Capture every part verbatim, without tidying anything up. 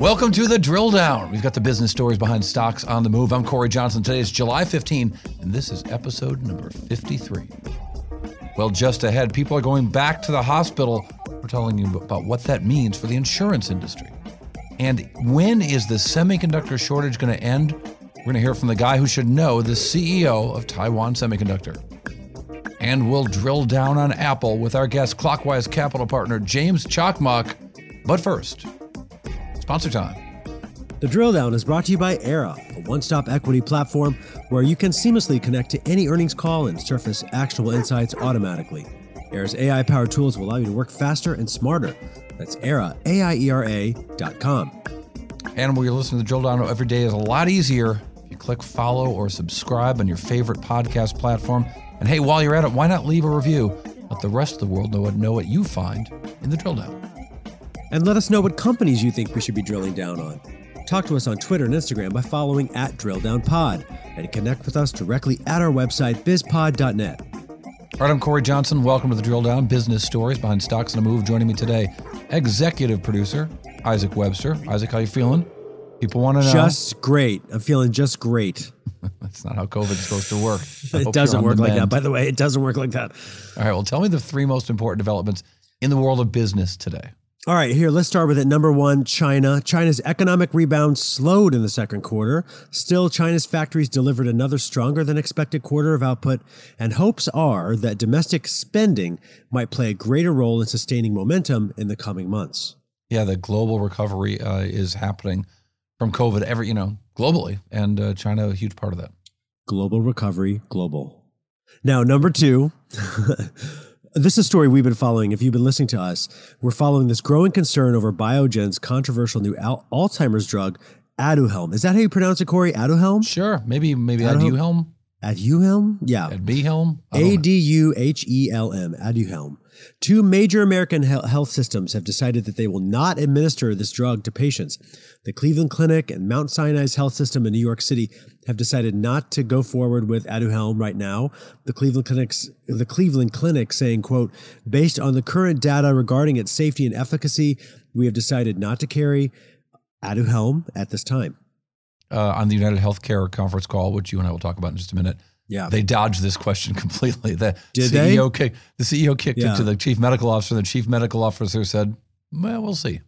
Welcome to The Drill Down. We've got the business stories behind stocks on the move. I'm Cory Johnson. Today is July fifteenth, and this is episode number fifty-three. Well, just ahead, people are going back to the hospital. We're telling you about what that means for the insurance industry. And when is the semiconductor shortage going to end? We're going to hear from the guy who should know, the C E O of Taiwan Semiconductor. And we'll drill down on Apple with our guest, Clockwise Capital partner James Cakmak. But first, sponsor time. The Drill Down is brought to you by Aiera, a one-stop equity platform where you can seamlessly connect to any earnings call and surface actionable insights automatically. Aiera's A I-powered tools will allow you to work faster and smarter. That's Aiera, A I E R A dot com. And when you're listening to The Drill Down every day, is a lot easier if you click follow or subscribe on your favorite podcast platform. And hey, while you're at it, why not leave a review? Let the rest of the world know what, know what you find in The Drill Down. And let us know what companies you think we should be drilling down on. Talk to us on Twitter and Instagram by following at DrillDownPod, and connect with us directly at our website, bizpod dot net. All right, I'm Cory Johnson. Welcome to The Drill Down, business stories behind stocks on the move. Joining me today, executive producer Isaac Webster. Isaac, how you feeling? People want to know. Just great. I'm feeling just great. That's not how COVID is supposed to work. It doesn't work like that, by the way. It doesn't work like that. All right, well, tell me the three most important developments in the world of business today. All right, here, let's start with it. Number one, China. China's economic rebound slowed in the second quarter. Still, China's factories delivered another stronger than expected quarter of output, and hopes are that domestic spending might play a greater role in sustaining momentum in the coming months. Yeah, the global recovery uh, is happening from COVID, every, you know, globally, and uh, China, a huge part of that. Global recovery, global. Now, number two. This is a story we've been following. If you've been listening to us, we're following this growing concern over Biogen's controversial new Al- Alzheimer's drug, Aduhelm. Is that how you pronounce it, Corey? Aduhelm? Sure. Maybe maybe Aduhelm. Aduhelm? Yeah. Aduhelm? A D U H E L M. Aduhelm. Two major American health systems have decided that they will not administer this drug to patients. The Cleveland Clinic and Mount Sinai's health system in New York City have decided not to go forward with Aduhelm right now. The Cleveland Clinic's, the Cleveland Clinic saying, quote, based on the current data regarding its safety and efficacy, we have decided not to carry Aduhelm at this time. Uh, on the UnitedHealthcare conference call, which you and I will talk about in just a minute, yeah, they dodged this question completely. The Did C E O they? Kick, the C E O kicked yeah. it to the chief medical officer. The chief medical officer said, well, we'll see.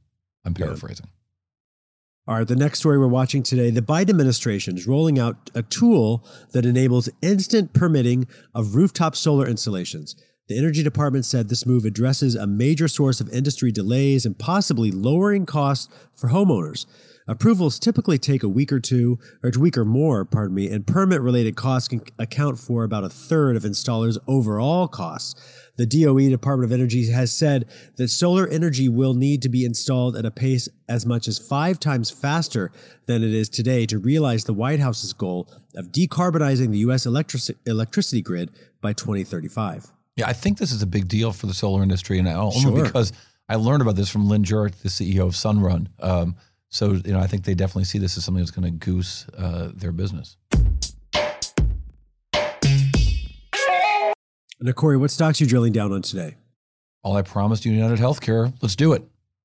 I'm paraphrasing. Yeah. All right. The next story we're watching today, the Biden administration is rolling out a tool that enables instant permitting of rooftop solar installations. The Energy Department said this move addresses a major source of industry delays and possibly lowering costs for homeowners. Approvals typically take a week or two, or a week or more, pardon me, and permit-related costs can account for about a third of installers' overall costs. The D O E, Department of Energy, has said that solar energy will need to be installed at a pace as much as five times faster than it is today to realize the White House's goal of decarbonizing the U S electric- electricity grid by twenty thirty-five. Yeah, I think this is a big deal for the solar industry, and only sure. because I learned about this from Lynn Jurek, the C E O of Sunrun. Um, So, you know, I think they definitely see this as something that's going to goose uh, their business. Now, Corey, what stocks are you drilling down on today? All I promised you, UnitedHealthcare. Let's do it.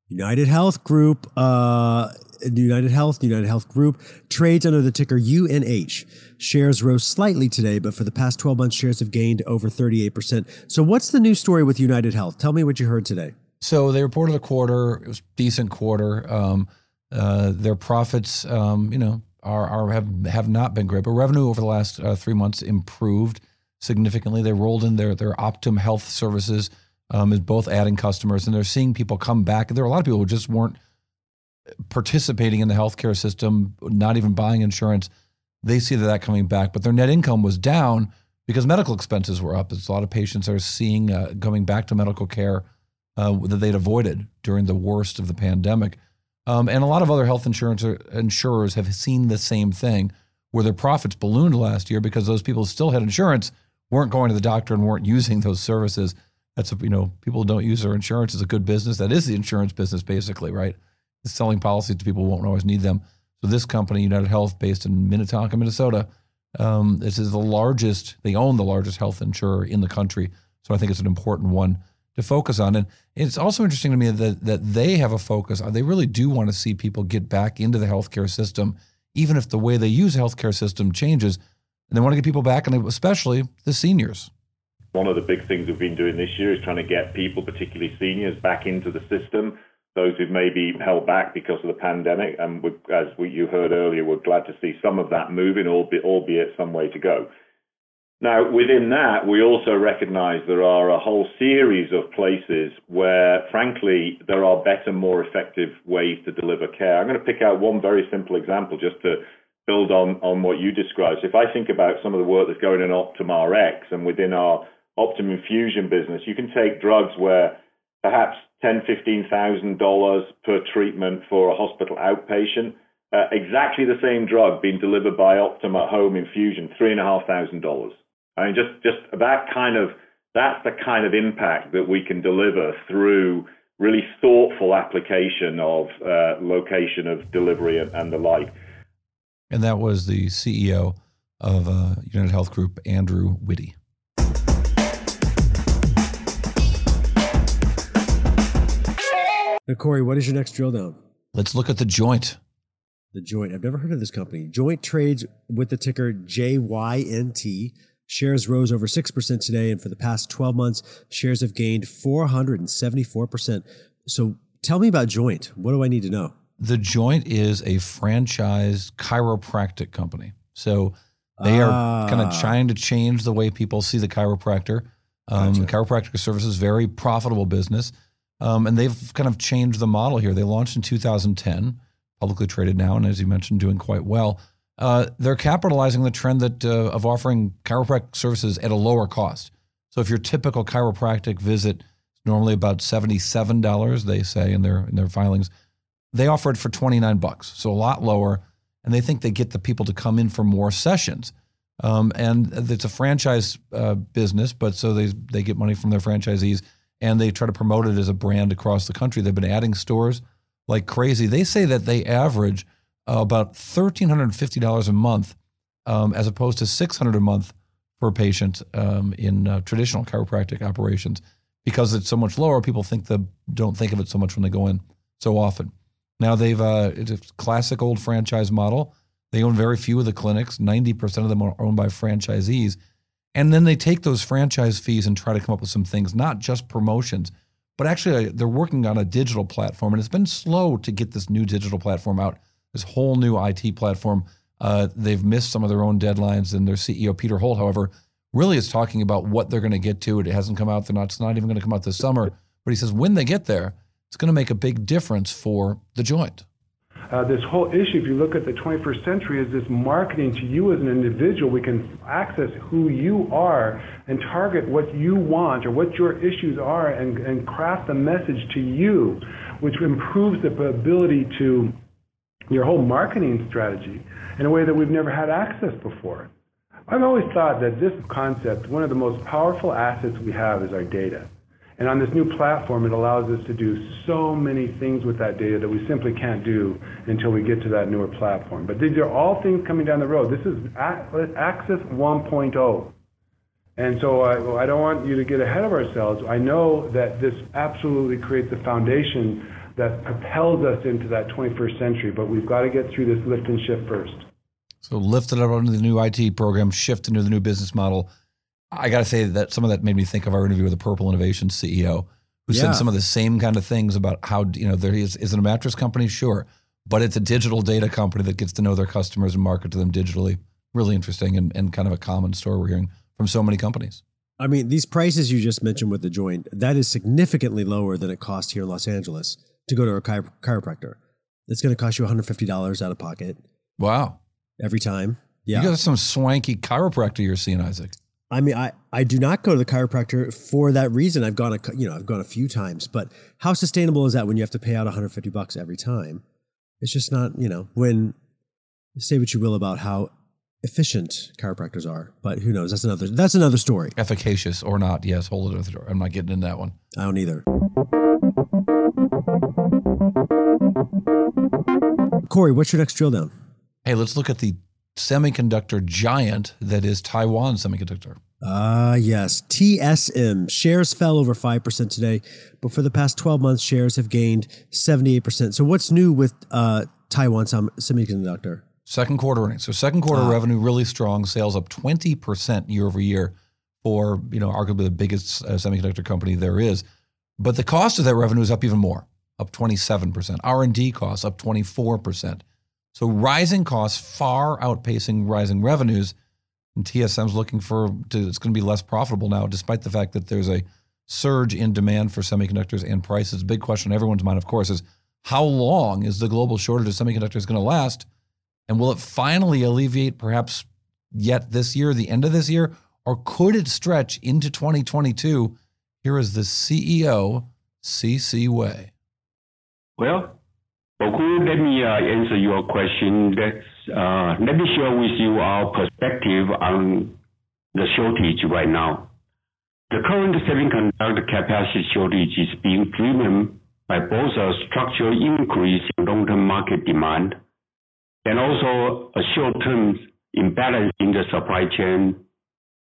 UnitedHealth Group, uh, UnitedHealth, UnitedHealth Group trades under the ticker U N H. Shares rose slightly today, but for the past twelve months, shares have gained over thirty-eight percent. So what's the new story with UnitedHealth? Tell me what you heard today. So they reported a quarter. It was a decent quarter. Um, Uh, their profits, um, you know, are, are have have not been great, but revenue over the last uh, three months improved significantly. They rolled in their their Optum Health services, um, is both adding customers, and they're seeing people come back. There are a lot of people who just weren't participating in the healthcare system, not even buying insurance. They see that coming back, but their net income was down because medical expenses were up. It's a lot of patients are seeing uh, going back to medical care uh, that they'd avoided during the worst of the pandemic. Um, and a lot of other health insurance insurers have seen the same thing, where their profits ballooned last year because those people who still had insurance weren't going to the doctor and weren't using those services. That's, a, you know, people don't use their insurance. It's a good business. That is the insurance business, basically, right? It's selling policies to people who won't always need them. So this company, United Health, based in Minnetonka, Minnesota, um, this is the largest, they own the largest health insurer in the country. So I think it's an important one to focus on. And it's also interesting to me that that they have a focus on, they really do want to see people get back into the healthcare system, even if the way they use healthcare system changes. And they want to get people back, and especially the seniors. One of the big things we've been doing this year is trying to get people, particularly seniors, back into the system, those who've maybe held back because of the pandemic. And we, as we, you heard earlier, we're glad to see some of that moving, albeit, albeit some way to go. Now, within that, we also recognize there are a whole series of places where, frankly, there are better, more effective ways to deliver care. I'm going to pick out one very simple example just to build on, on what you described. So if I think about some of the work that's going in OptumRx and within our Optum infusion business, you can take drugs where perhaps ten thousand dollars, fifteen thousand dollars per treatment for a hospital outpatient, uh, exactly the same drug being delivered by Optum at home infusion, three thousand five hundred dollars. I mean, just, just that kind of, that's the kind of impact that we can deliver through really thoughtful application of uh, location of delivery and, and the like. And that was the C E O of uh, UnitedHealth Group, Andrew Witty. Now, Corey, what is your next drill down? Let's look at The Joint. The Joint. I've never heard of this company. Joint trades with the ticker J Y N T. Shares rose over six percent today, and for the past twelve months, shares have gained four hundred seventy-four percent. So tell me about Joint. What do I need to know? The Joint is a franchise chiropractic company. So they ah. are kind of trying to change the way people see the chiropractor. Um, gotcha. Chiropractic services, very profitable business. Um, and they've kind of changed the model here. They launched in two thousand ten, publicly traded now, and as you mentioned, doing quite well. Uh, they're capitalizing the trend that uh, of offering chiropractic services at a lower cost. So if your typical chiropractic visit is normally about seventy-seven dollars, they say in their in their filings, they offer it for twenty-nine bucks, so a lot lower. And they think they get the people to come in for more sessions. Um, and it's a franchise uh, business, but so they they get money from their franchisees, and they try to promote it as a brand across the country. They've been adding stores like crazy. They say that they average Uh, about one thousand three hundred fifty dollars a month, um, as opposed to six hundred dollars a month per patient um, in uh, traditional chiropractic operations. Because it's so much lower, people think the don't think of it so much when they go in so often. Now they've uh, it's a classic old franchise model. They own very few of the clinics. ninety percent of them are owned by franchisees. And then they take those franchise fees and try to come up with some things, not just promotions, but actually uh, they're working on a digital platform. And it's been slow to get this new digital platform out. This whole new I T platform. Uh, they've missed some of their own deadlines, and their C E O, Peter Holt, however, really is talking about what they're going to get to. It hasn't come out. They're not, it's not even going to come out this summer. But he says when they get there, it's going to make a big difference for The Joint. Uh, this whole issue, if you look at the twenty-first century, is this marketing to you as an individual. We can access who you are and target what you want or what your issues are and, and craft a message to you, which improves the ability to your whole marketing strategy in a way that we've never had access before. I've always thought that this concept, one of the most powerful assets we have is our data. And on this new platform, it allows us to do so many things with that data that we simply can't do until we get to that newer platform. But these are all things coming down the road. This is Access one point oh. And so I, I don't want you to get ahead of ourselves. I know that this absolutely creates a foundation that propels us into that twenty-first century, but we've got to get through this lift and shift first. So lift it up under the new I T program, shift into the new business model. I got to say that some of that made me think of our interview with the Purple Innovation C E O, who yeah. said some of the same kind of things about how, you know, there is, is it a mattress company? Sure. But it's a digital data company that gets to know their customers and market to them digitally. Really interesting and, and kind of a common story we're hearing from so many companies. I mean, these prices you just mentioned with The Joint, that is significantly lower than it costs here in Los Angeles to go to a chiro- chiropractor. It's going to cost you one hundred fifty dollars out of pocket. Wow. Every time. Yeah. You got some swanky chiropractor you're seeing, Isaac. I mean, I, I do not go to the chiropractor for that reason. I've gone, a, you know, I've gone a few times, but how sustainable is that when you have to pay out one hundred fifty bucks every time? It's just not, you know, when say what you will about how efficient chiropractors are, but who knows? That's another, that's another story. Efficacious or not. Yes. Hold it at the door. I'm not getting in that one. I don't either. Corey, what's your next drill down? Hey, let's look at the semiconductor giant that is Taiwan Semiconductor. Ah, uh, yes. T S M. Shares fell over five percent today, but for the past twelve months, shares have gained seventy-eight percent. So what's new with uh, Taiwan Sem- Semiconductor? Second quarter earnings. So second quarter uh, revenue really strong, sales up twenty percent year over year for, you know, arguably the biggest uh, semiconductor company there is. But the cost of that revenue is up even more, up twenty-seven percent. R and D costs up twenty-four percent. So rising costs far outpacing rising revenues. And T S M's looking for, to, it's going to be less profitable now, despite the fact that there's a surge in demand for semiconductors and prices. Big question in everyone's mind, of course, is how long is the global shortage of semiconductors going to last? And will it finally alleviate perhaps yet this year, the end of this year? Or could it stretch into twenty twenty-two? Here is the C E O, C C Wei. Well, Boku, let me uh, answer your question. That's Uh, let me share with you our perspective on the shortage right now. The current semiconductor capacity shortage is being driven by both a structural increase in long-term market demand and also a short-term imbalance in the supply chain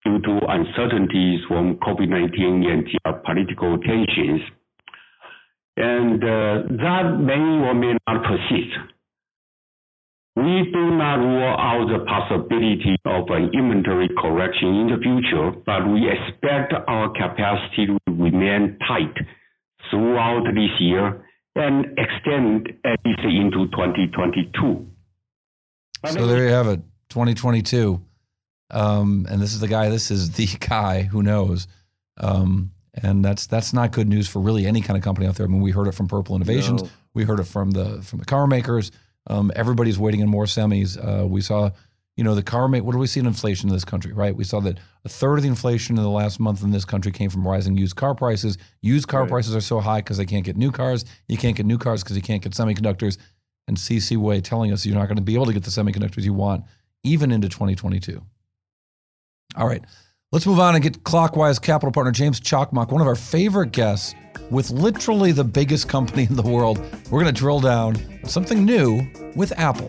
due to uncertainties from COVID nineteen and geopolitical tensions. And uh, that may or may not persist. We do not rule out the possibility of an inventory correction in the future, but we expect our capacity to remain tight throughout this year and extend at least into twenty twenty-two. So there you have it, twenty twenty-two. Um, and this is the guy, this is the guy who knows. Um, and that's that's not good news for really any kind of company out there. I mean, we heard it from Purple Innovations. No. We heard it from the from the car makers. Um, everybody's waiting in more semis. Uh, we saw, you know, the car make, what do we see in inflation in this country, right? We saw that a third of the inflation in the last month in this country came from rising used car prices. Used car right. prices are so high because they can't get new cars. You can't get new cars because you can't get semiconductors. And C C Wei telling us you're not going to be able to get the semiconductors you want even into twenty twenty-two. All right, let's move on and get Clockwise Capital partner James Cakmak, one of our favorite guests, with literally the biggest company in the world. We're going to drill down something new with Apple.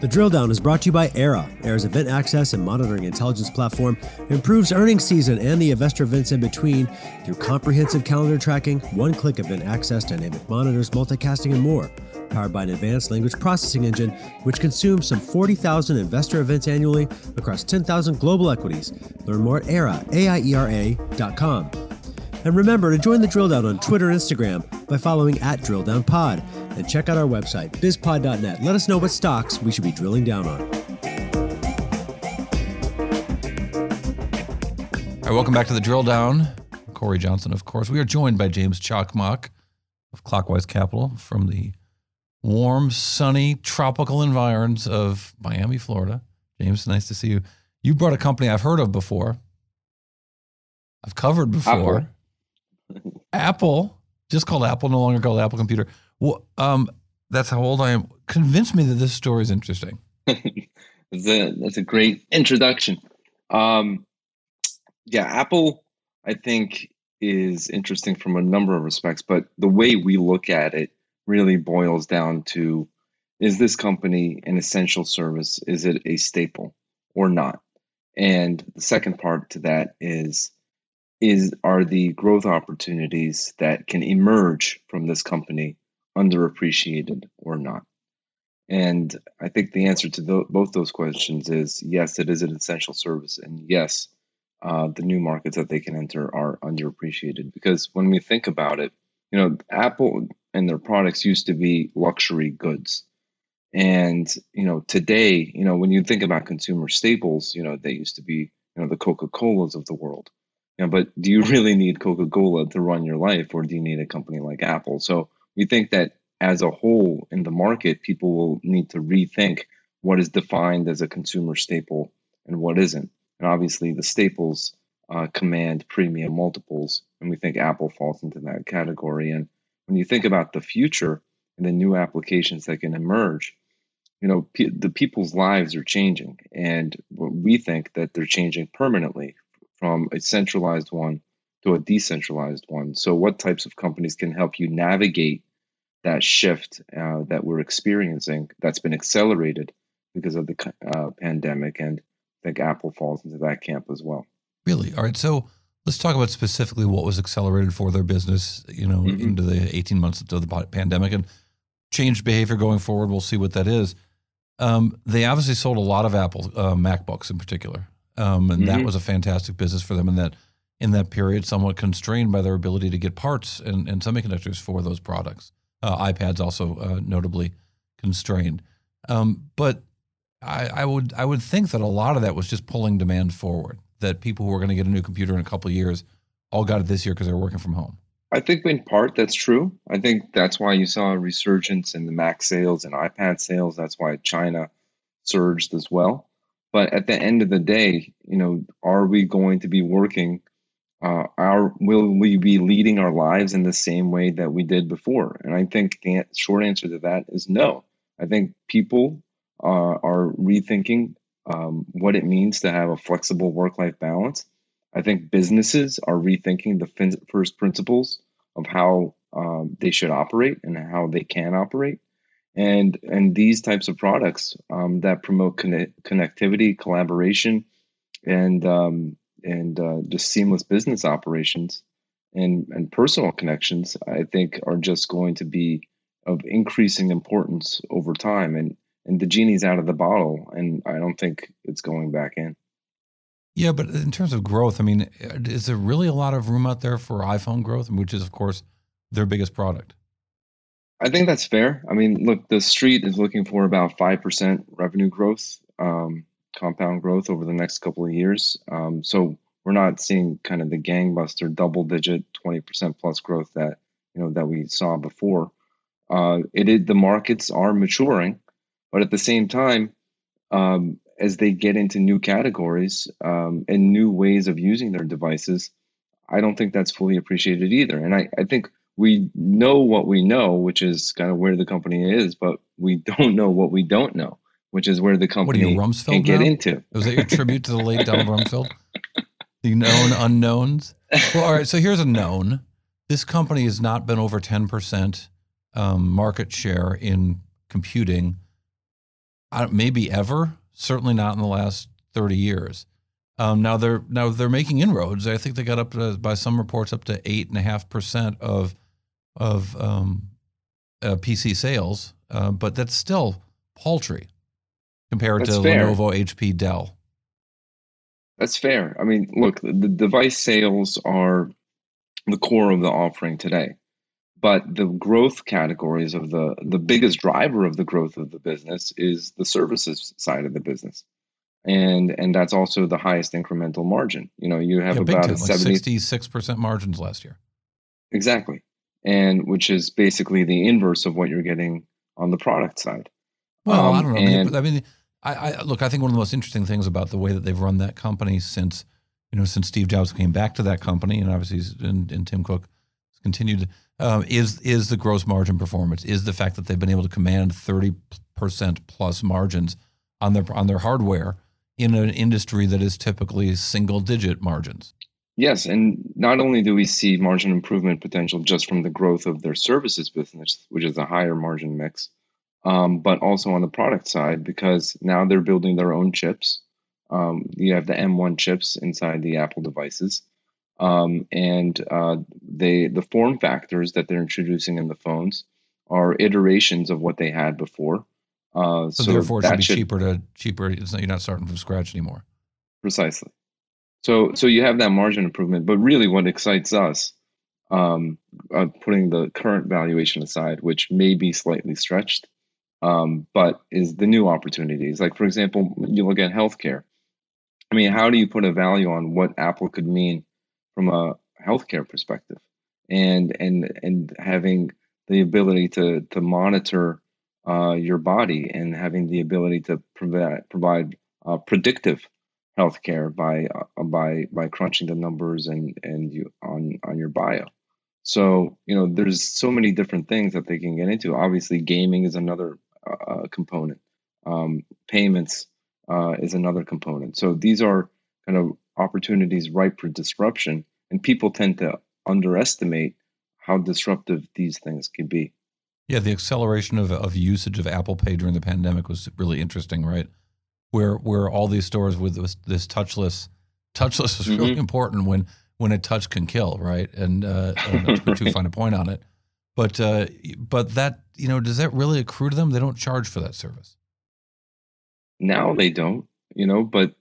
The Drill Down is brought to you by Aiera. Aiera's event access and monitoring intelligence platform improves earnings season and the investor events in between through comprehensive calendar tracking, one-click event access, dynamic monitors, multicasting, and more. Powered by an advanced language processing engine, which consumes some forty thousand investor events annually across ten thousand global equities. Learn more at Aiera, A I E R A dot com. And remember to join the Drill Down on Twitter and Instagram by following at DrillDownPod. And check out our website, bizpod dot net. Let us know what stocks we should be drilling down on. All right, welcome back to the Drill Down. Cory Johnson, of course. We are joined by James Cakmak of Clockwise Capital from the warm, sunny, tropical environs of Miami, Florida. James, nice to see you. You brought a company I've heard of before. I've covered before. Apple. Apple, just called Apple, no longer called Apple Computer. Well, um, that's how old I am. Convince me that this story is interesting. That's, a, that's a great introduction. Um, yeah, Apple, I think, is interesting from a number of respects, but the way we look at it really boils down to, is this company an essential service? Is it a staple or not? And the second part to that is, Is are the growth opportunities that can emerge from this company underappreciated or not? And I think the answer to th- both those questions is yes, it is an essential service, and yes, uh, the new markets that they can enter are underappreciated. Because when we think about it, you know, Apple and their products used to be luxury goods, and you know, today, you know, when you think about consumer staples, you know, they used to be, you know, the Coca-Colas of the world. You know, but do you really need Coca-Cola to run your life, or do you need a company like Apple? So we think that as a whole in the market, people will need to rethink what is defined as a consumer staple and what isn't. And obviously the staples uh, command premium multiples, and we think Apple falls into that category. And when you think about the future and the new applications that can emerge, you know, pe- the people's lives are changing, and we think that they're changing permanently, from a centralized one to a decentralized one. So what types of companies can help you navigate that shift uh, that we're experiencing that's been accelerated because of the uh, pandemic, and I think Apple falls into that camp as well. Really? All right. So let's talk about specifically what was accelerated for their business, you know, mm-hmm. into the eighteen months of the pandemic, and changed behavior going forward. We'll see what that is. Um, they obviously sold a lot of Apple uh, MacBooks in particular, um, and mm-hmm. that was a fantastic business for them in that in that period, somewhat constrained by their ability to get parts and, and semiconductors for those products. Uh, iPads also uh, notably constrained. Um, but I, I would I would think that a lot of that was just pulling demand forward, that people who were going to get a new computer in a couple of years all got it this year because they were working from home. I think in part that's true. I think that's why you saw a resurgence in the Mac sales and iPad sales. That's why China surged as well. But at the end of the day, you know, are we going to be working? Uh, our will we be leading our lives in the same way that we did before? And I think the short answer to that is no. I think people Uh, are rethinking um, what it means to have a flexible work-life balance. I think businesses are rethinking the fin- first principles of how um, they should operate and how they can operate. And and these types of products um, that promote conne- connectivity, collaboration, and um, and uh, just seamless business operations and, and personal connections, I think are just going to be of increasing importance over time. And And the genie's out of the bottle, and I don't think it's going back in. Yeah, but in terms of growth, I mean, is there really a lot of room out there for iPhone growth, which is, of course, their biggest product? I think that's fair. I mean, look, the street is looking for about five percent revenue growth, um, compound growth over the next couple of years. Um, so we're not seeing kind of the gangbuster double-digit twenty percent plus growth that, you know, that we saw before. Uh, it is, the markets are maturing. But at the same time, um, as they get into new categories um, and new ways of using their devices, I don't think that's fully appreciated either. And I, I think we know what we know, which is kind of where the company is, but we don't know what we don't know, which is where the company what are you, Rumsfeld can get now? Into. Was that your tribute to the late Donald Rumsfeld? The known unknowns? Well, all right, so here's a known. This company has not been over ten percent um, market share in computing. I maybe ever, certainly not in the last thirty years. Um, now they're now they're making inroads. I think they got up to, by some reports, up to eight and a half percent of of um, uh, P C sales, uh, but that's still paltry compared that's to fair. Lenovo, H P, Dell. That's fair. I mean, look, the device sales are the core of the offering today, but the growth categories of the, the biggest driver of the growth of the business is the services side of the business. And and that's also the highest incremental margin. You know, you have yeah, about a seventy, like sixty-six percent margins last year. Exactly. And which is basically the inverse of what you're getting on the product side. Well, um, I don't know. And, I mean, I, I look, I think one of the most interesting things about the way that they've run that company since, you know, since Steve Jobs came back to that company, and obviously he's, and, and Tim Cook has continued Um, is is the gross margin performance, is the fact that they've been able to command thirty percent plus margins on their on their hardware in an industry that is typically single digit margins. Yes, and not only do we see margin improvement potential just from the growth of their services business, which is a higher margin mix, um, but also on the product side, because now they're building their own chips. Um, you have the M one chips inside the Apple devices. Um, and uh, they, the form factors that they're introducing in the phones are iterations of what they had before. Uh, so, so therefore, it should be should, cheaper to cheaper. It's not, you're not starting from scratch anymore. Precisely. So, so you have that margin improvement. But really, what excites us, um, uh, putting the current valuation aside, which may be slightly stretched, um, but is the new opportunities. Like, for example, you look at healthcare. I mean, how do you put a value on what Apple could mean from a healthcare perspective, and and and having the ability to to monitor uh, your body, and having the ability to provide provide uh, predictive healthcare by uh, by by crunching the numbers and and you on on your bio. So you know there's so many different things that they can get into. Obviously, gaming is another uh, component. Um, payments uh, is another component. So these are kind of opportunities ripe for disruption, and people tend to underestimate how disruptive these things can be. Yeah, the acceleration of of usage of Apple Pay during the pandemic was really interesting, right? Where where all these stores with this, this touchless, touchless is really mm-hmm. important when when a touch can kill, right? And uh, I don't know to put too fine a point on it, but uh, but that, you know, does that really accrue to them? They don't charge for that service. Now they don't, you know, but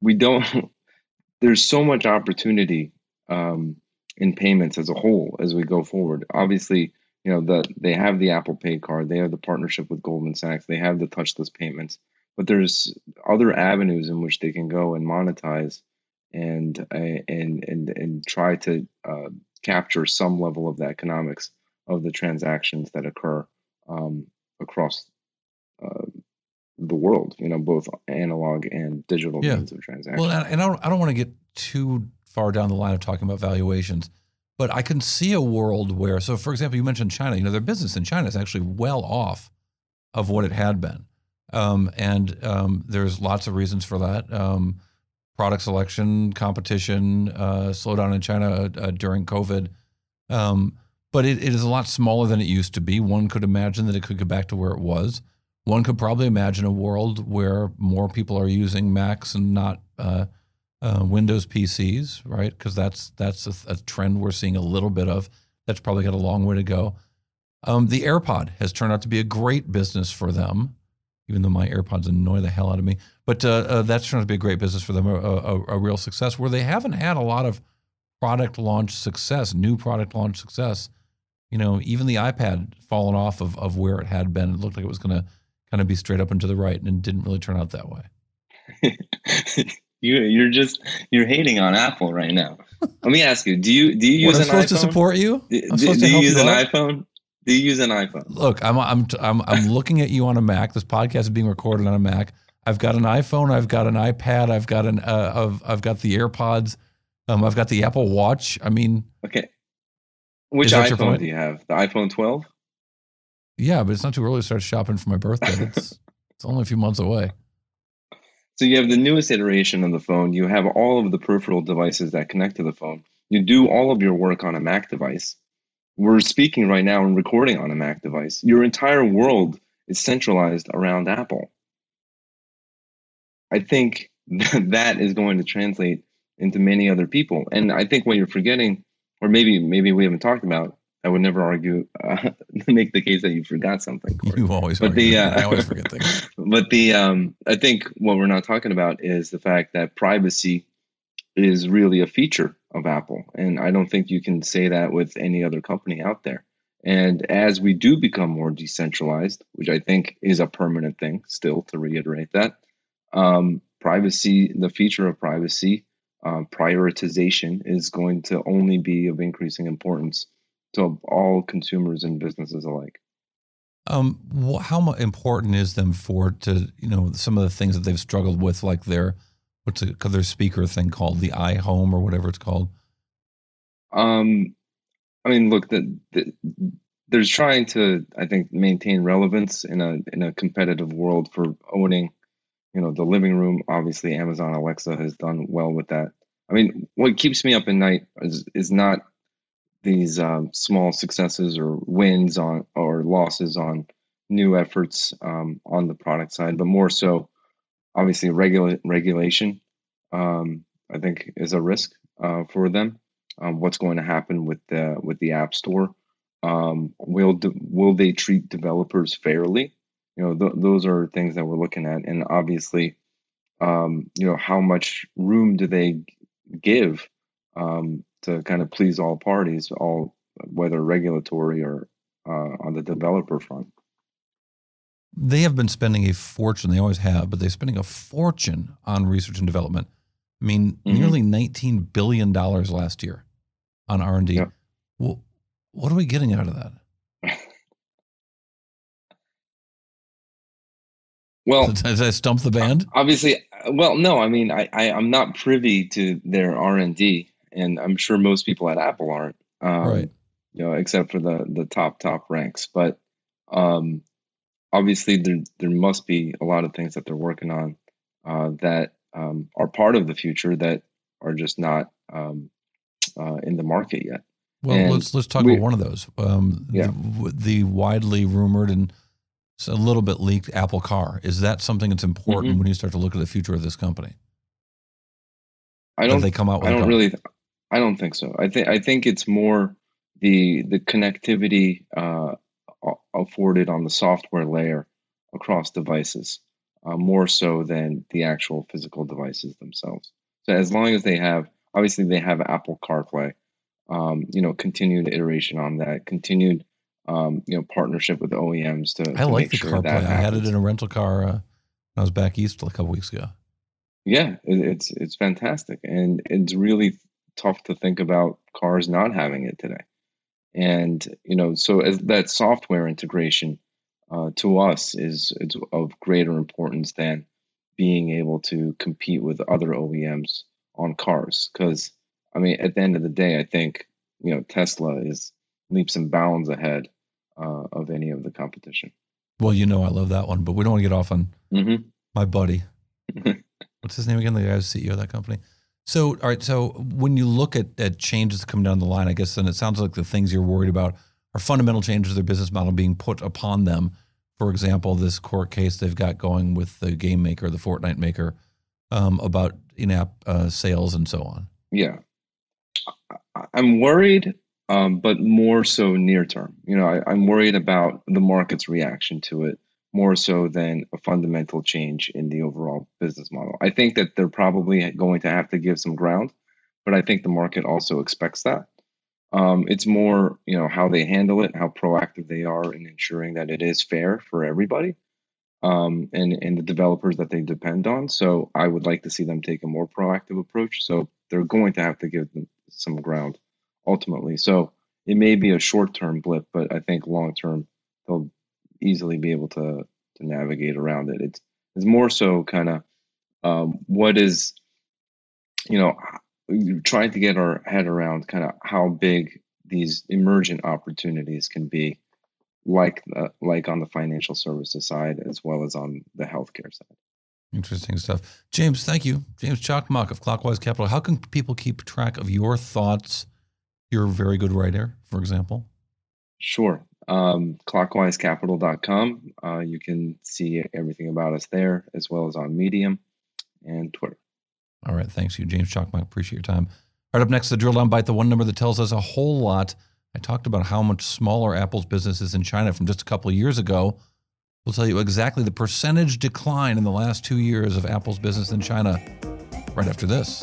we don't. There's so much opportunity um, in payments as a whole as we go forward. Obviously, you know, the, they have the Apple Pay card. They have the partnership with Goldman Sachs. They have the touchless payments. But there's other avenues in which they can go and monetize and uh, and and and try to uh, capture some level of the economics of the transactions that occur um, across uh, the world, you know, both analog and digital yeah. means of transactions. Well, and I don't, I don't want to get too far down the line of talking about valuations, but I can see a world where, so for example, you mentioned China, you know, their business in China is actually well off of what it had been. Um, and um, there's lots of reasons for that. Um, product selection, competition, uh, slowdown in China uh, during COVID. Um, but it, it is a lot smaller than it used to be. One could imagine that it could go back to where it was. One could probably imagine a world where more people are using Macs and not uh, uh, Windows P Cs, right? Because that's that's a, a trend we're seeing a little bit of. That's probably got a long way to go. Um, the AirPod has turned out to be a great business for them, even though my AirPods annoy the hell out of me. But uh, uh, that's turned out to be a great business for them, a, a, a real success, where they haven't had a lot of product launch success, new product launch success. You know, even the iPad fallen off of, of where it had been. It looked like it was going to kind of be straight up and to the right, and it didn't really turn out that way. you, you're just you're hating on Apple right now. Let me ask you: Do you do you use? Well, I'm an supposed iPhone? To support you. Do, I'm do, do you use you an out? iPhone? Do you use an iPhone? Look, I'm I'm I'm I'm looking at you on a Mac. This podcast is being recorded on a Mac. I've got an iPhone. I've got an iPad. I've got an uh, I've I've got the AirPods. Um, I've got the Apple Watch. I mean, okay. Which iPhone do you have? The iPhone twelve. Yeah, but it's not too early to start shopping for my birthday. It's it's only a few months away. So you have the newest iteration of the phone. You have all of the peripheral devices that connect to the phone. You do all of your work on a Mac device. We're speaking right now and recording on a Mac device. Your entire world is centralized around Apple. I think that is going to translate into many other people. And I think what you're forgetting, or maybe maybe we haven't talked about, I would never argue, uh, make the case that you forgot something, Corey. You always but argue. The, uh, I always forget things. But the um, I think what we're not talking about is the fact that privacy is really a feature of Apple. And I don't think you can say that with any other company out there. And as we do become more decentralized, which I think is a permanent thing still, to reiterate that, um, privacy, the feature of privacy, uh, prioritization is going to only be of increasing importance to all consumers and businesses alike. Um, wh- how m- important is them for to you know some of the things that they've struggled with, like their what's a, their speaker thing called the iHome or whatever it's called? Um, I mean, look, the, the, they're trying to, I think, maintain relevance in a in a competitive world for owning, you know, the living room. Obviously, Amazon Alexa has done well with that. I mean, what keeps me up at night is is not these um, small successes or wins on or losses on new efforts um, on the product side, but more so, obviously, regula- regulation, um, I think, is a risk uh, for them. Um, what's going to happen with the with the App Store? Um, will de- will they treat developers fairly? You know, th- those are things that we're looking at, and obviously, um, you know, how much room do they g- give? Um, to kind of please all parties, all whether regulatory or uh, on the developer front. They have been spending a fortune, they always have, but they're spending a fortune on research and development. I mean, mm-hmm. nearly nineteen billion dollars last year on R and D. Yeah. Well, what are we getting out of that? Well, did, did I stump the band? Obviously, well, no, I mean, I, I, I'm not privy to their R and D. And I'm sure most people at Apple aren't, um, right. you know, except for the the top top ranks. But um, obviously, there there must be a lot of things that they're working on uh, that um, are part of the future that are just not um, uh, in the market yet. Well, and let's let's talk we, about one of those. Um, yeah. the, the widely rumored and a little bit leaked Apple Car. Is that something that's important mm-hmm. when you start to look at the future of this company? I don't. That they come out with I don't really. I don't think so. I think I think it's more the the connectivity uh, afforded on the software layer across devices, uh, more so than the actual physical devices themselves. So as long as they have, obviously they have Apple CarPlay. Um, you know, continued iteration on that, continued, um, you know, partnership with O E Ms to. I to like make the sure CarPlay. That I had it in a rental car. Uh, when I was back east a couple weeks ago. Yeah, it, it's it's fantastic, and it's really tough to think about cars not having it today. And you know, so as that software integration uh, to us is it's of greater importance than being able to compete with other O E Ms on cars, because. I mean, at the end of the day, I think, you know, Tesla is leaps and bounds ahead uh, of any of the competition. Well, you know, I love that one, but we don't want to get off on mm-hmm. my buddy. What's his name again? The guy who's C E O of that company. So, all right. So when you look at, at changes that come down the line, I guess, then it sounds like the things you're worried about are fundamental changes to their business model being put upon them. For example, this court case they've got going with the game maker, the Fortnite maker, um, about in-app uh, sales and so on. Yeah. I'm worried, um, but more so near term. You know, I, I'm worried about the market's reaction to it more so than a fundamental change in the overall business model. I think that they're probably going to have to give some ground, but I think the market also expects that. Um, it's more, you know, how they handle it, how proactive they are in ensuring that it is fair for everybody, um, and, and the developers that they depend on. So I would like to see them take a more proactive approach. So they're going to have to give them some ground ultimately. So it may be a short-term blip, but I think long-term they'll easily be able to, to navigate around it. It's, it's more so kind of um, what is, you know, trying to get our head around kind of how big these emergent opportunities can be, like uh, like on the financial services side, as well as on the healthcare side. Interesting stuff. James, thank you. James Cakmak of Clockwise Capital. How can people keep track of your thoughts? You're a very good writer, for example. Sure. Um, clockwise capital dot com. Uh, you can see everything about us there, as well as on Medium and Twitter. All right. Thanks, you, James Cakmak. Appreciate your time. All right. Up next, the drill down bite, the one number that tells us a whole lot. I talked about how much smaller Apple's business is in China from just a couple of years ago. We'll tell you exactly the percentage decline in the last two years of Apple's business in China right after this.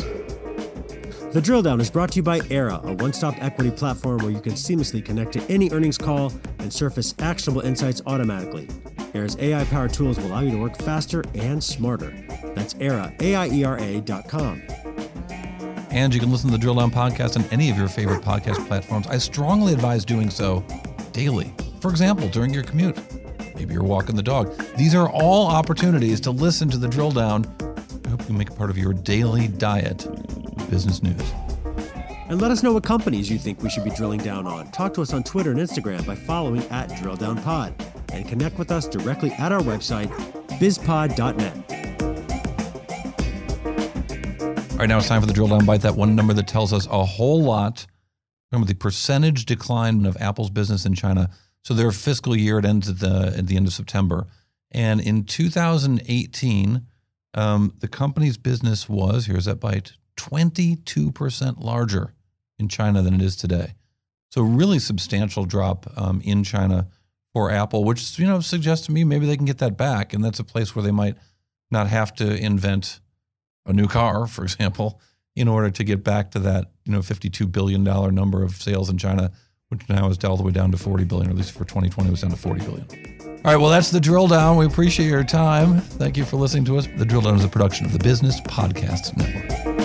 The Drill Down is brought to you by Aiera, a one-stop equity platform where you can seamlessly connect to any earnings call and surface actionable insights automatically. Aiera's A I-powered tools will allow you to work faster and smarter. That's Aiera, A I E R A dot com. And you can listen to the Drill Down podcast on any of your favorite podcast platforms. I strongly advise doing so daily. For example, during your commute. Maybe you're walking the dog. These are all opportunities to listen to the Drill Down. I hope you make it part of your daily diet of business news. And let us know what companies you think we should be drilling down on. Talk to us on Twitter and Instagram by following at Drill Down Pod, and connect with us directly at our website, biz pod dot net. All right, now it's time for the Drill Down Bite, that one number that tells us a whole lot. Remember the percentage decline of Apple's business in China. So their fiscal year, it ends at the at the end of September. And in two thousand eighteen, um, the company's business was, here's that bite, twenty-two percent larger in China than it is today. So really substantial drop um, in China for Apple, which, you know, suggests to me maybe they can get that back. And that's a place where they might not have to invent a new car, for example, in order to get back to that, you know, fifty-two billion dollars number of sales in China, which now is all the way down to forty billion dollars, or at least for twenty twenty, it was down to forty billion dollars. All right, well, that's the Drill Down. We appreciate your time. Thank you for listening to us. The Drill Down is a production of the Business Podcast Network.